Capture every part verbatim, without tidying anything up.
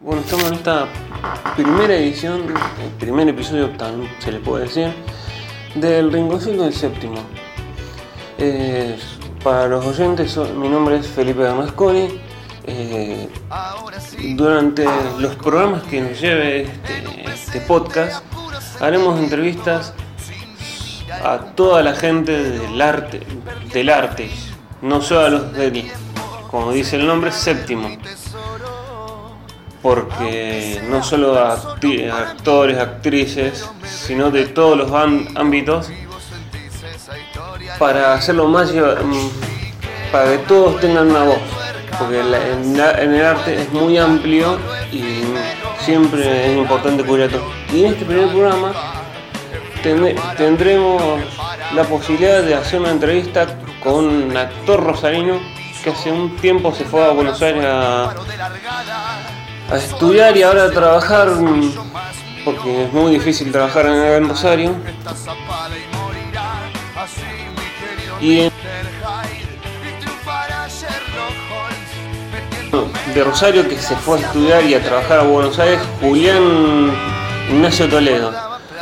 Bueno, estamos en esta primera edición, el primer episodio, tan se le puede decir, del Rinconcito del Séptimo. Eh, para los oyentes, mi nombre es Felipe Damasconi. Eh, durante los programas que nos lleve este, este podcast, haremos entrevistas a toda la gente del arte, del arte, no solo a los del, como dice el nombre, séptimo. Porque no solo a actores, actrices, sino de todos los ámbitos, para hacerlo más, para que todos tengan una voz, porque en el arte es muy amplio y siempre es importante cubrir a todos. Y en este primer programa tendremos la posibilidad de hacer una entrevista con un actor rosarino que hace un tiempo se fue a Buenos Aires a... a estudiar y ahora a trabajar, porque es muy difícil trabajar en Rosario. Y de Rosario, que se fue a estudiar y a trabajar a Buenos Aires, Julián Ignacio Toledo.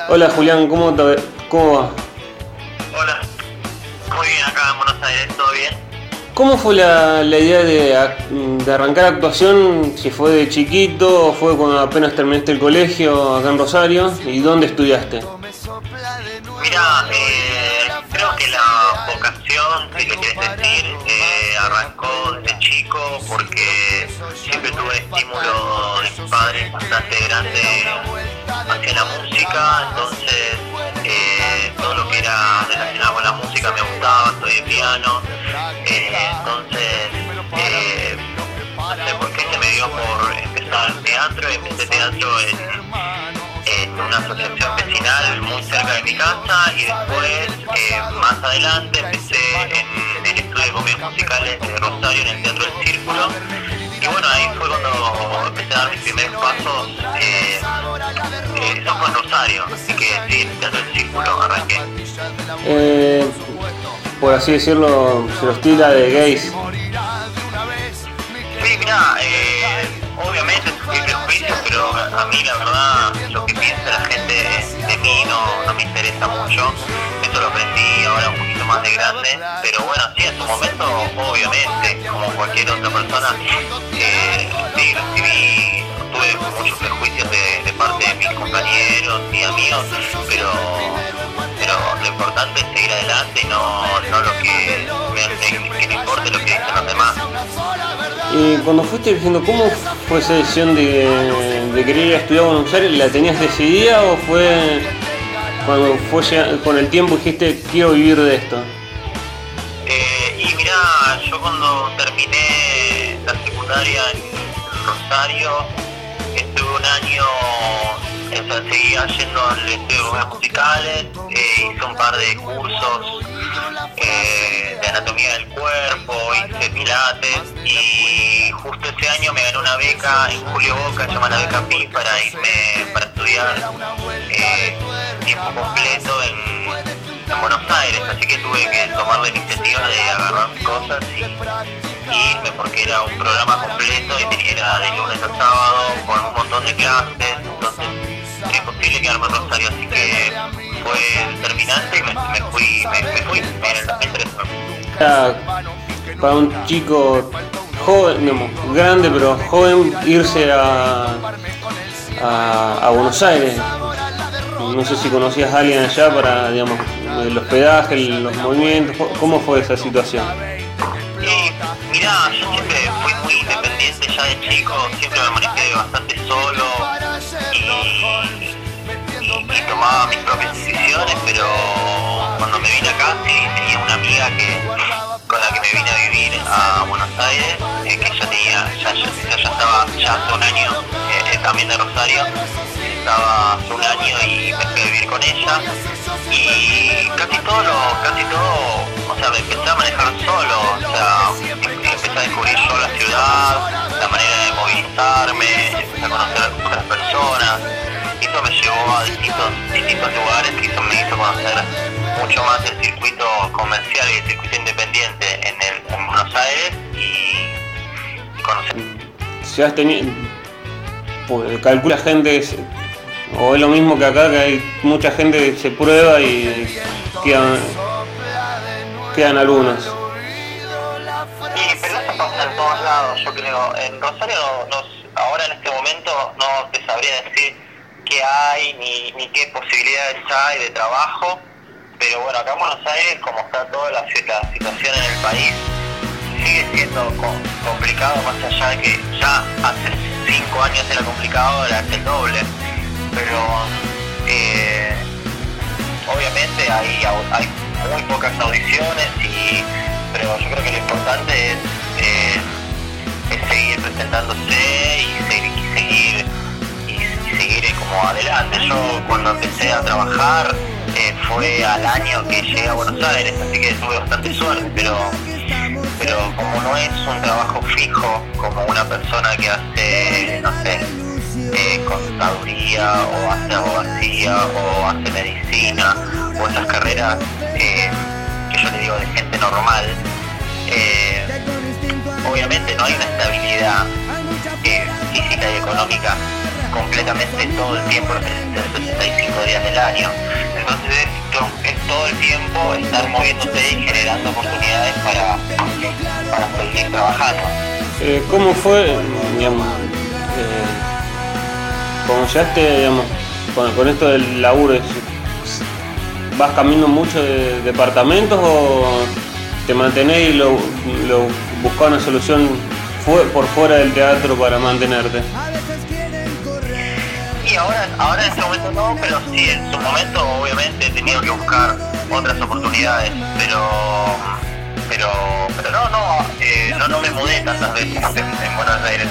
Hola Julián, ¿cómo, te, cómo va? Hola, muy bien acá en Buenos Aires, ¿todo bien? ¿Cómo fue la, la idea de, de arrancar actuación? ¿Si fue de chiquito o fue cuando apenas terminaste el colegio acá en Rosario? ¿Y dónde estudiaste? Mira, eh, creo que la vocación, si le quieres decir, eh, arrancó desde chico porque siempre tuve el estímulo de mis padres bastante grande hacia la música, entonces eh, todo lo que era relacionado con la música me gustaba, estudié piano. Eh, entonces, eh, no sé por qué se me dio por empezar el teatro, empecé teatro en, en una asociación vecinal muy cerca de mi casa y después, eh, más adelante, empecé en el estudio de comedias musicales de Rosario, en el Teatro del Círculo, y bueno, ahí fue cuando empecé a dar mis primeros pasos, eh, eh, eso fue en Rosario, así que sí, en el Teatro del Círculo arranqué. Eh... Por así decirlo, se los tira de gays. Sí, mirá, eh, obviamente es prejuicio, pero a mí la verdad, lo que piensa la gente de mí no, no me interesa mucho. Eso lo aprendí ahora un poquito más de grande, pero bueno, sí, en su momento, obviamente, como cualquier otra persona, eh, sí, recibí, tuve muchos prejuicios de, de parte de mis compañeros y amigos, pero... pero lo importante es seguir adelante y no, no lo que me hace, que no importe lo que dicen los demás. Y cuando fuiste diciendo, ¿cómo fue esa decisión de, de querer ir a estudiar a Buenos Aires? ¿La tenías decidida o fue cuando fue con el tiempo dijiste quiero vivir de esto? Eh, y mirá, yo cuando terminé la secundaria en Rosario, estuve un año... O sea, seguía yendo al estudio de comedias musicales, eh, hice un par de cursos eh, de anatomía del cuerpo, hice pilates y justo ese año me gané una beca en Julio Bocca, se llama la beca P I, para irme para estudiar eh, tiempo completo en, en Buenos Aires, así que tuve que tomar la iniciativa de agarrar mis cosas y... irme porque era un programa completo y era de lunes a sábado con un montón de clases, entonces era imposible quedarme en Rosario, así que fue determinante y me, me fui, me, me fui, me interesó. Para un chico joven, no, grande pero joven, irse a, a, a Buenos Aires, no sé si conocías a alguien allá para, digamos, el hospedaje, los movimientos, ¿cómo fue esa situación? Mirá, yo siempre fui muy independiente ya de chico, siempre me manejé bastante solo y, y, y tomaba mis propias decisiones, pero cuando me vine acá sí, tenía una amiga que con la que me vine a vivir a Buenos Aires, eh, que ya tenía, ya, ya, ya estaba ya hace un año, eh, también de Rosario, estaba hace un año y me fui a vivir con ella y casi todo, lo, casi todo, o sea, me empecé a manejar solo, o sea, empecé a descubrir yo la ciudad, la manera de movilizarme, empecé a conocer a otras personas, y eso me llevó a distintos, distintos lugares que eso me hizo conocer mucho más el circuito comercial y el circuito independiente en, el, en Buenos Aires y, y conocer. Si has tenido, calcula gente, o es lo mismo que acá, que hay mucha gente que se prueba y quedan, quedan algunas. Sí, pero eso pasa en todos lados, yo creo. En Rosario, no, no, ahora en este momento, no te sabría decir qué hay ni, ni qué posibilidades hay de trabajo, pero bueno, acá en Buenos Aires, como está toda la, la situación en el país, sigue siendo complicado, más allá de que ya hace cinco años era complicado, era el doble, pero eh, obviamente hay, hay muy pocas audiciones, y pero yo creo que lo importante es, eh, es seguir presentándose y seguir, y seguir, y, y seguir como adelante. Yo cuando empecé a trabajar eh, fue al año que llegué a Buenos Aires, así que tuve bastante suerte, pero pero como no es un trabajo fijo, como una persona que hace, no sé, eh, contaduría, o hace abogacía, o hace medicina, o esas carreras eh, que yo le digo de gente normal, eh, obviamente no hay una estabilidad eh, física y económica completamente todo el tiempo, los trescientos sesenta y cinco días del año. Entonces es todo el tiempo estar moviéndose y generando oportunidades para, para seguir trabajando. Eh, ¿Cómo fue, digamos, eh, como llegaste, digamos, con, con esto del laburo? ¿Vas cambiando mucho de departamentos o te mantenés y lo, lo buscás una solución fue, por fuera del teatro para mantenerte? Ahora, ahora en este momento no, pero sí, en su momento obviamente he tenido que buscar otras oportunidades, pero pero pero no, no, eh, no, no me mudé tantas veces en Buenos Aires.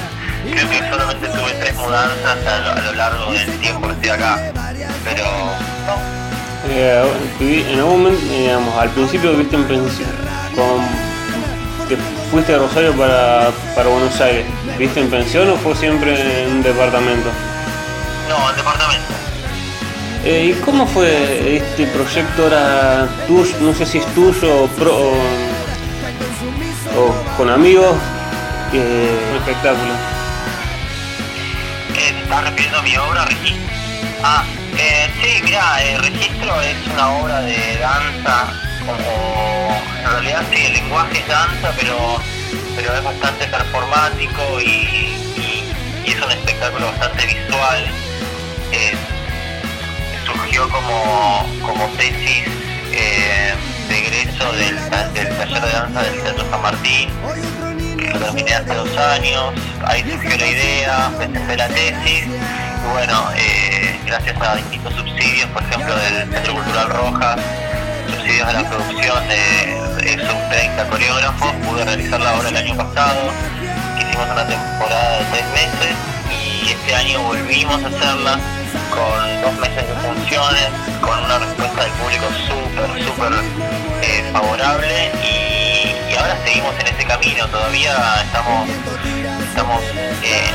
Creo que solamente tuve tres mudanzas a, a lo largo del tiempo que estoy acá, pero no. Eh, en algún momento, digamos, al principio viste en principio, con, te fuiste de Rosario para, para Buenos Aires, ¿viste en pensión o fue siempre en un departamento? No, el departamento. Eh, ¿Y cómo fue este proyecto? ¿Era tuyo? No sé si es tuyo o, pro, o, o con amigos. Eh, un espectáculo. Eh, ¿Estás refiriendo a mi obra, Registro? Ah, eh, sí, mirá, eh, Registro es una obra de danza, como en realidad sí, el lenguaje es danza, pero, pero es bastante performático y, y, y es un espectáculo bastante visual. Eh, surgió como, como tesis eh, de egreso del, del taller de danza del Centro San Martín, que lo terminé hace dos años, ahí surgió la idea, presenté la tesis, y bueno, eh, gracias a distintos subsidios, por ejemplo del Centro Cultural Rojas, subsidios a la producción de esos treinta coreógrafos, pude realizar la obra el año pasado, hicimos una temporada de seis meses, y este año volvimos a hacerla con dos meses de funciones, con una respuesta del público súper, súper eh, favorable, y, y ahora seguimos en ese camino, todavía estamos, estamos eh,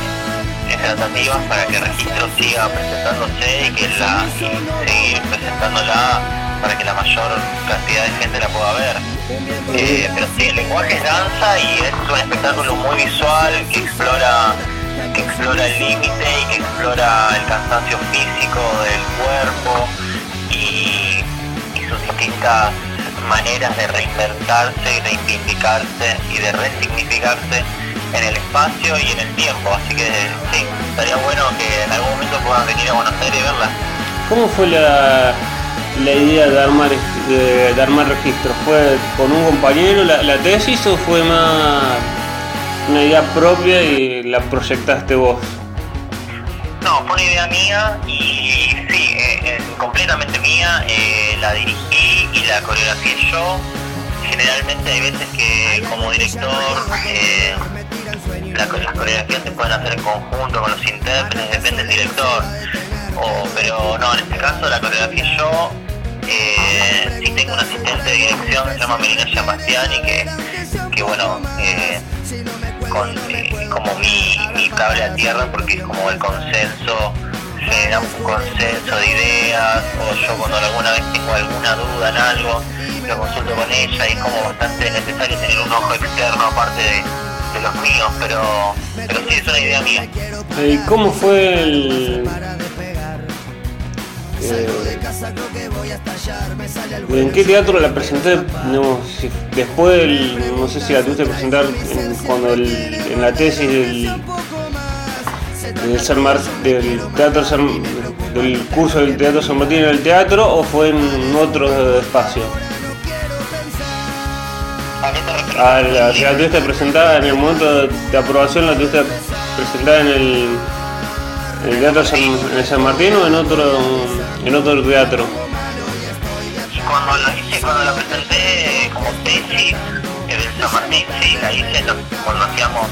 en tratativas para que el Registro siga presentándose y que la y seguir presentándola para que la mayor cantidad de gente la pueda ver. Eh, pero sí, el lenguaje es danza y es un espectáculo muy visual que explora que explora el límite y que explora el cansancio físico del cuerpo y, y sus distintas maneras de reinventarse y reivindicarse y de resignificarse en el espacio y en el tiempo, así que sí, estaría bueno que en algún momento puedan venir a Buenos Aires y verla. ¿Cómo fue la, la idea de armar, de, de armar Registro? ¿Fue con un compañero la, la tesis o fue más una idea propia y la proyectaste vos? No, fue una idea mía y sí, eh, eh, completamente mía, eh, la dirigí y la coreografié yo. Generalmente hay veces que como director eh, la, las coreografías se pueden hacer en conjunto con los intérpretes, depende del director, o, pero no, en este caso la coreografié yo. Eh, sí tengo un asistente de dirección que se llama Melina Sebastián y que, que bueno, eh, con eh, como mi, mi cable a tierra, porque es como el consenso, genera un consenso de ideas, o yo cuando alguna vez tengo alguna duda en algo, lo consulto con ella y es como bastante necesario tener un ojo externo aparte de, de los míos, pero, pero sí es una idea mía. ¿Y cómo fue el, eh, en qué teatro la presenté? No, si, después del, no sé si la tuviste que presentar en, cuando el, en la tesis del, del, San Mar, del teatro San, del curso del Teatro San Martín en el teatro, o fue en otro espacio. Ah, la, la tuviste presentada en el momento de aprobación, la tuviste presentada en el, en el Teatro San, en el San Martín, o en otro, en otro teatro. Cuando la hice, cuando la presenté como tesis en el San Martín, sí, la hice cuando hacíamos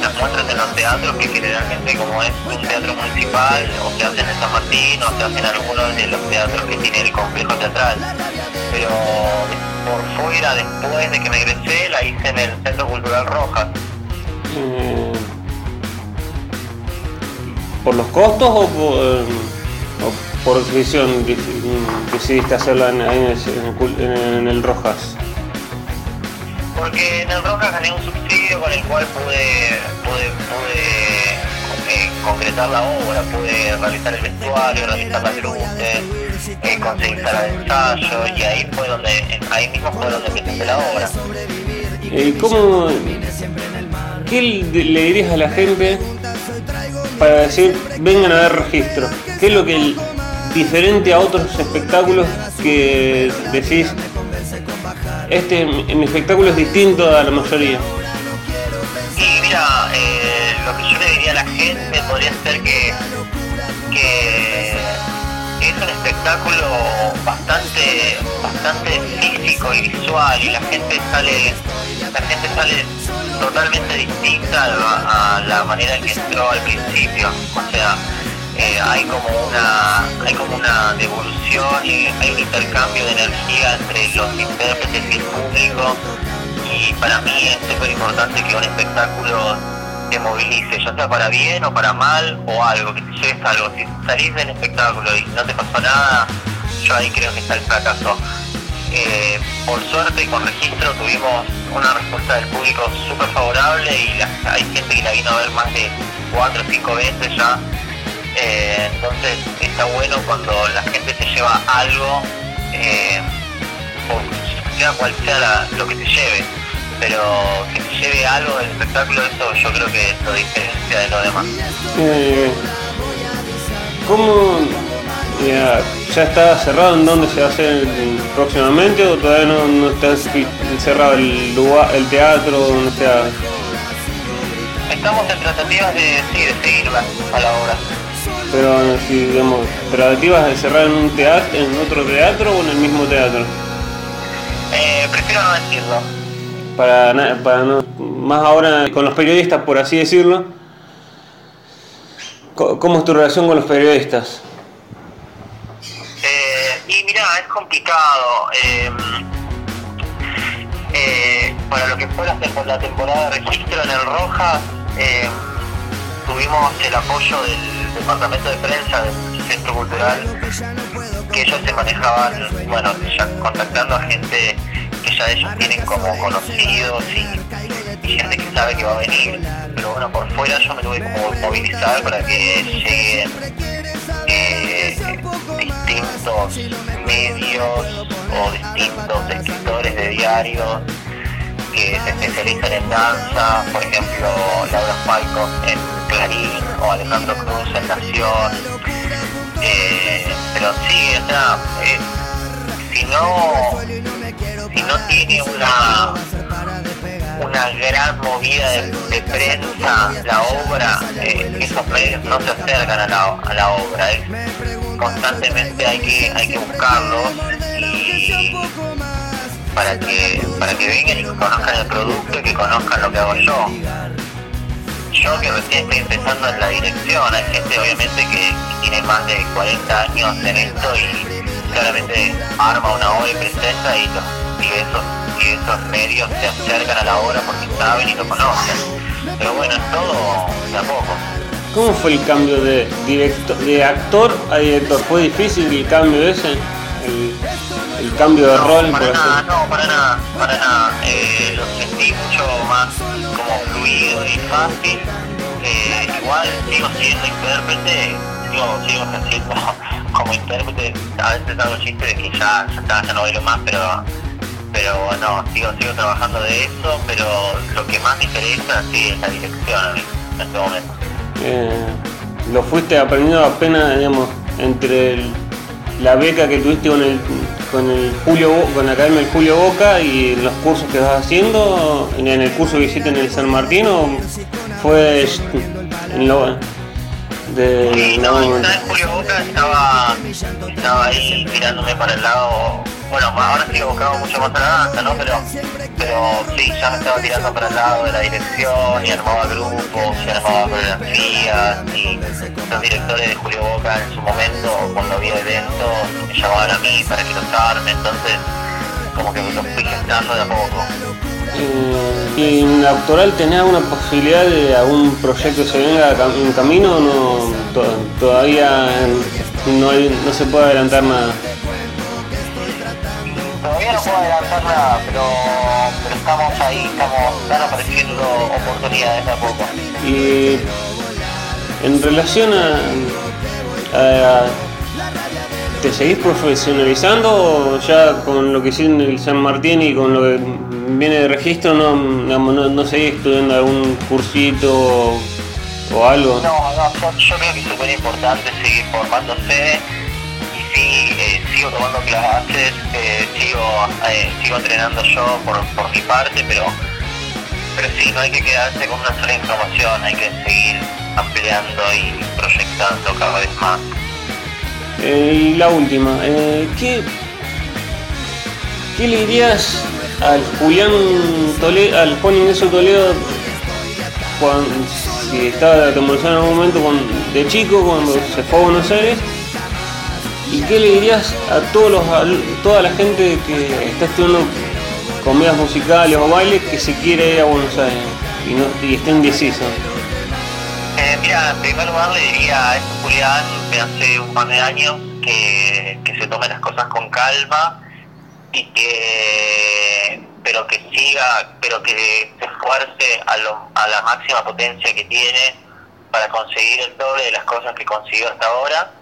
las muestras en los teatros, que generalmente como es un teatro municipal, o se hacen en el San Martín, o se hacen en algunos de los teatros que tiene el complejo teatral. Pero por fuera, después de que me egresé, la hice en el Centro Cultural Rojas. ¿Por los costos o por, o por decisión decidiste hacerla en, en, el, en, el, en el Rojas? Porque en el Rojas gané un subsidio con el cual pude, pude, pude eh, concretar la obra, pude realizar el vestuario, realizar las luces, eh, conseguir salas de ensayo, y ahí fue donde, ahí mismo fue donde presenté la obra. Eh, ¿Cómo, qué le dirías a la gente para decir vengan a ver Registro? ¿Qué es lo que el, diferente a otros espectáculos que decís? Este, mi espectáculo es distinto a la mayoría. Y mira, eh, lo que yo le diría a la gente podría ser que, que es un espectáculo bastante, bastante físico y visual, y la gente sale, la gente sale totalmente distinta a, a la manera en que entró al principio. O sea, eh, hay como una, hay como una devolución y hay un intercambio de energía entre los intérpretes y el público, y para mí es súper importante que un espectáculo te movilice, ya sea para bien o para mal, o algo, que te lleves algo. Si salís del espectáculo y no te pasó nada, yo ahí creo que está el fracaso. Eh, por suerte, con Registro tuvimos una respuesta del público súper favorable, y la, hay gente que la vino a ver más de cuatro o cinco veces ya. Eh, entonces está bueno cuando la gente se lleva algo, eh, por, sea cual sea la, lo que se lleve, pero que se lleve algo del espectáculo, eso yo creo que es lo diferencia de lo demás. Eh, ¿Cómo ya, ya está cerrado en dónde se va a hacer próximamente, o todavía no, no está cerrado el lugar, el teatro donde se haga? Estamos en tratativas de, sí, de seguirla a la obra. Pero si digamos, tratativas de cerrar en un teatro, en otro teatro, o en el mismo teatro. Eh, prefiero no decirlo. Para, para no, más ahora con los periodistas, por así decirlo. ¿Cómo es tu relación con los periodistas? Eh, y mira, es complicado. Eh, eh, para lo que fue la temporada de Registro en el Rojas, eh, tuvimos el apoyo del departamento de prensa del Centro Cultural, que ellos se manejaban, bueno, ya contactando a gente que ya ellos tienen como conocidos y, y gente que sabe que va a venir, pero bueno, por fuera yo me tuve que movilizar para que lleguen eh, distintos medios o distintos escritores de diarios que se especializan en danza, por ejemplo Laura Falcón en Clarín, o Alejandro Cruz en Nación. Eh, pero sí, o sea, eh, si no, si no tiene una, una gran movida de, de prensa la obra, eh, esos medios no se acercan a la, a la obra. Eh. Constantemente hay que, hay que buscarlos y para que, para que vengan y que conozcan el producto y que conozcan lo que hago yo. Yo que recién estoy empezando en la dirección, hay gente obviamente que tiene más de cuarenta años en esto y claramente arma una obra y presenta, y, los, y, esos, y esos medios se acercan a la obra porque saben y lo conocen. Pero bueno, es todo de a poco. ¿Cómo fue el cambio de, directo, de actor a director? ¿Fue difícil el cambio ese? El... el cambio de no, rol para nada, no, para nada, para nada, eh, lo sentí mucho más como como fluido y fácil. Eh, igual sigo siendo intérprete, digo, sigo ejerciendo como intérprete. A veces hago chistes de que ya, ya, ya no bailo más, pero pero bueno, sigo, sigo trabajando de eso, pero lo que más me interesa sí es la dirección a mí, en este momento. Eh, lo fuiste aprendiendo apenas, digamos, entre el, la beca que tuviste con el con el Julio con la Academia del Julio Bocca y los cursos que vas haciendo, en el curso que hiciste en el San Martín, o fue en lo de sí, no, no, en Julio Bocca estaba, estaba ahí tirándome para el lado. Bueno, ahora sí he buscado mucho más a la danza, ¿no? Pero, pero sí, ya me estaba tirando para el lado de la dirección y armaba grupos y armaba coreografías, y los directores de Julio Bocca en su momento, cuando había eventos, me llamaban a mí para que los arme, entonces como que los fui gestando de a poco. ¿Y, y en la doctoral tenés alguna posibilidad de algún proyecto que se venga en camino o no? To- todavía no, hay, no se puede adelantar nada. Todavía no puedo adelantar nada, pero, pero estamos ahí, estamos, están apareciendo oportunidades de a poco. Y en relación a, a, ¿te seguís profesionalizando o ya con lo que hiciste en el San Martín y con lo que viene de registro no, digamos, no, no seguís estudiando algún cursito o, o algo? No, no, yo, yo creo que es súper importante seguir formándose. Sí, eh, sigo tomando clases, eh, sigo eh, sigo entrenando yo por, por mi parte, pero pero sí, no hay que quedarse con una sola información, hay que seguir ampliando y proyectando cada vez más. Eh, y la última, eh, ¿qué, ¿qué le dirías al Julián Toledo, al Juan Ignacio Toledo, cuando, si estaba atemorizado en algún momento cuando, de chico, cuando se fue a Buenos Aires? ¿Y qué le dirías a todos los a toda la gente que está estudiando comedias musicales o bailes que se quiere ir a Buenos Aires y, no, y está indeciso? Eh, mira, en primer lugar le diría a este Julián de hace un par de años que, que se tome las cosas con calma y que pero que siga, pero que se esfuerce a, lo, a la máxima potencia que tiene para conseguir el doble de las cosas que consiguió hasta ahora.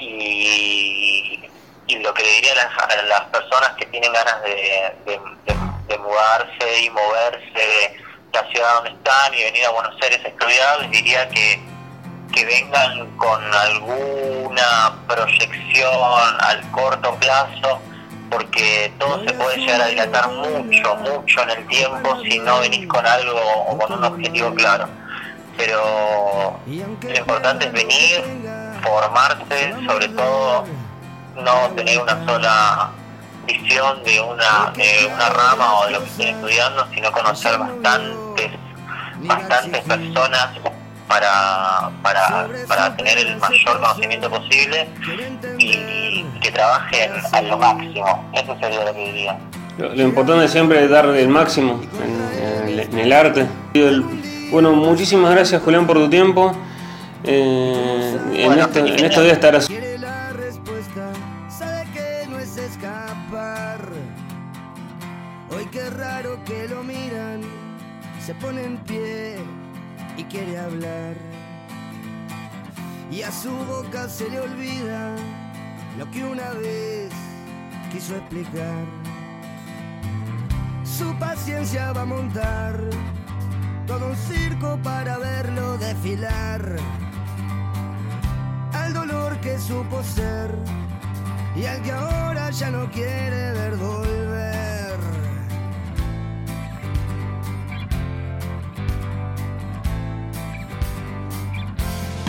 Y, y lo que le diría a las, a las personas que tienen ganas de, de, de, de mudarse y moverse de la ciudad donde están y venir a Buenos Aires a estudiar, les diría que, que vengan con alguna proyección al corto plazo, porque todo se puede llegar a dilatar mucho, mucho en el tiempo si no venís con algo o con un objetivo claro. Pero lo importante es venir, formarse, sobre todo no tener una sola visión de una de una rama o de lo que estén estudiando, sino conocer bastantes bastantes personas para para para tener el mayor conocimiento posible y que trabajen a lo máximo. Eso sería lo que diría. Lo, lo importante siempre es dar el máximo en, en, en el arte. Bueno, muchísimas gracias, Julián, por tu tiempo. Eh, en, bueno, esto, en estos días estarás. Quiere la respuesta, sabe que no es escapar. Hoy qué raro que lo miran, se pone en pie y quiere hablar. Y a su boca se le olvida lo que una vez quiso explicar. Su paciencia va a montar todo un circo para verlo desfilar. Al dolor que supo ser y al que ahora ya no quiere ver dolor.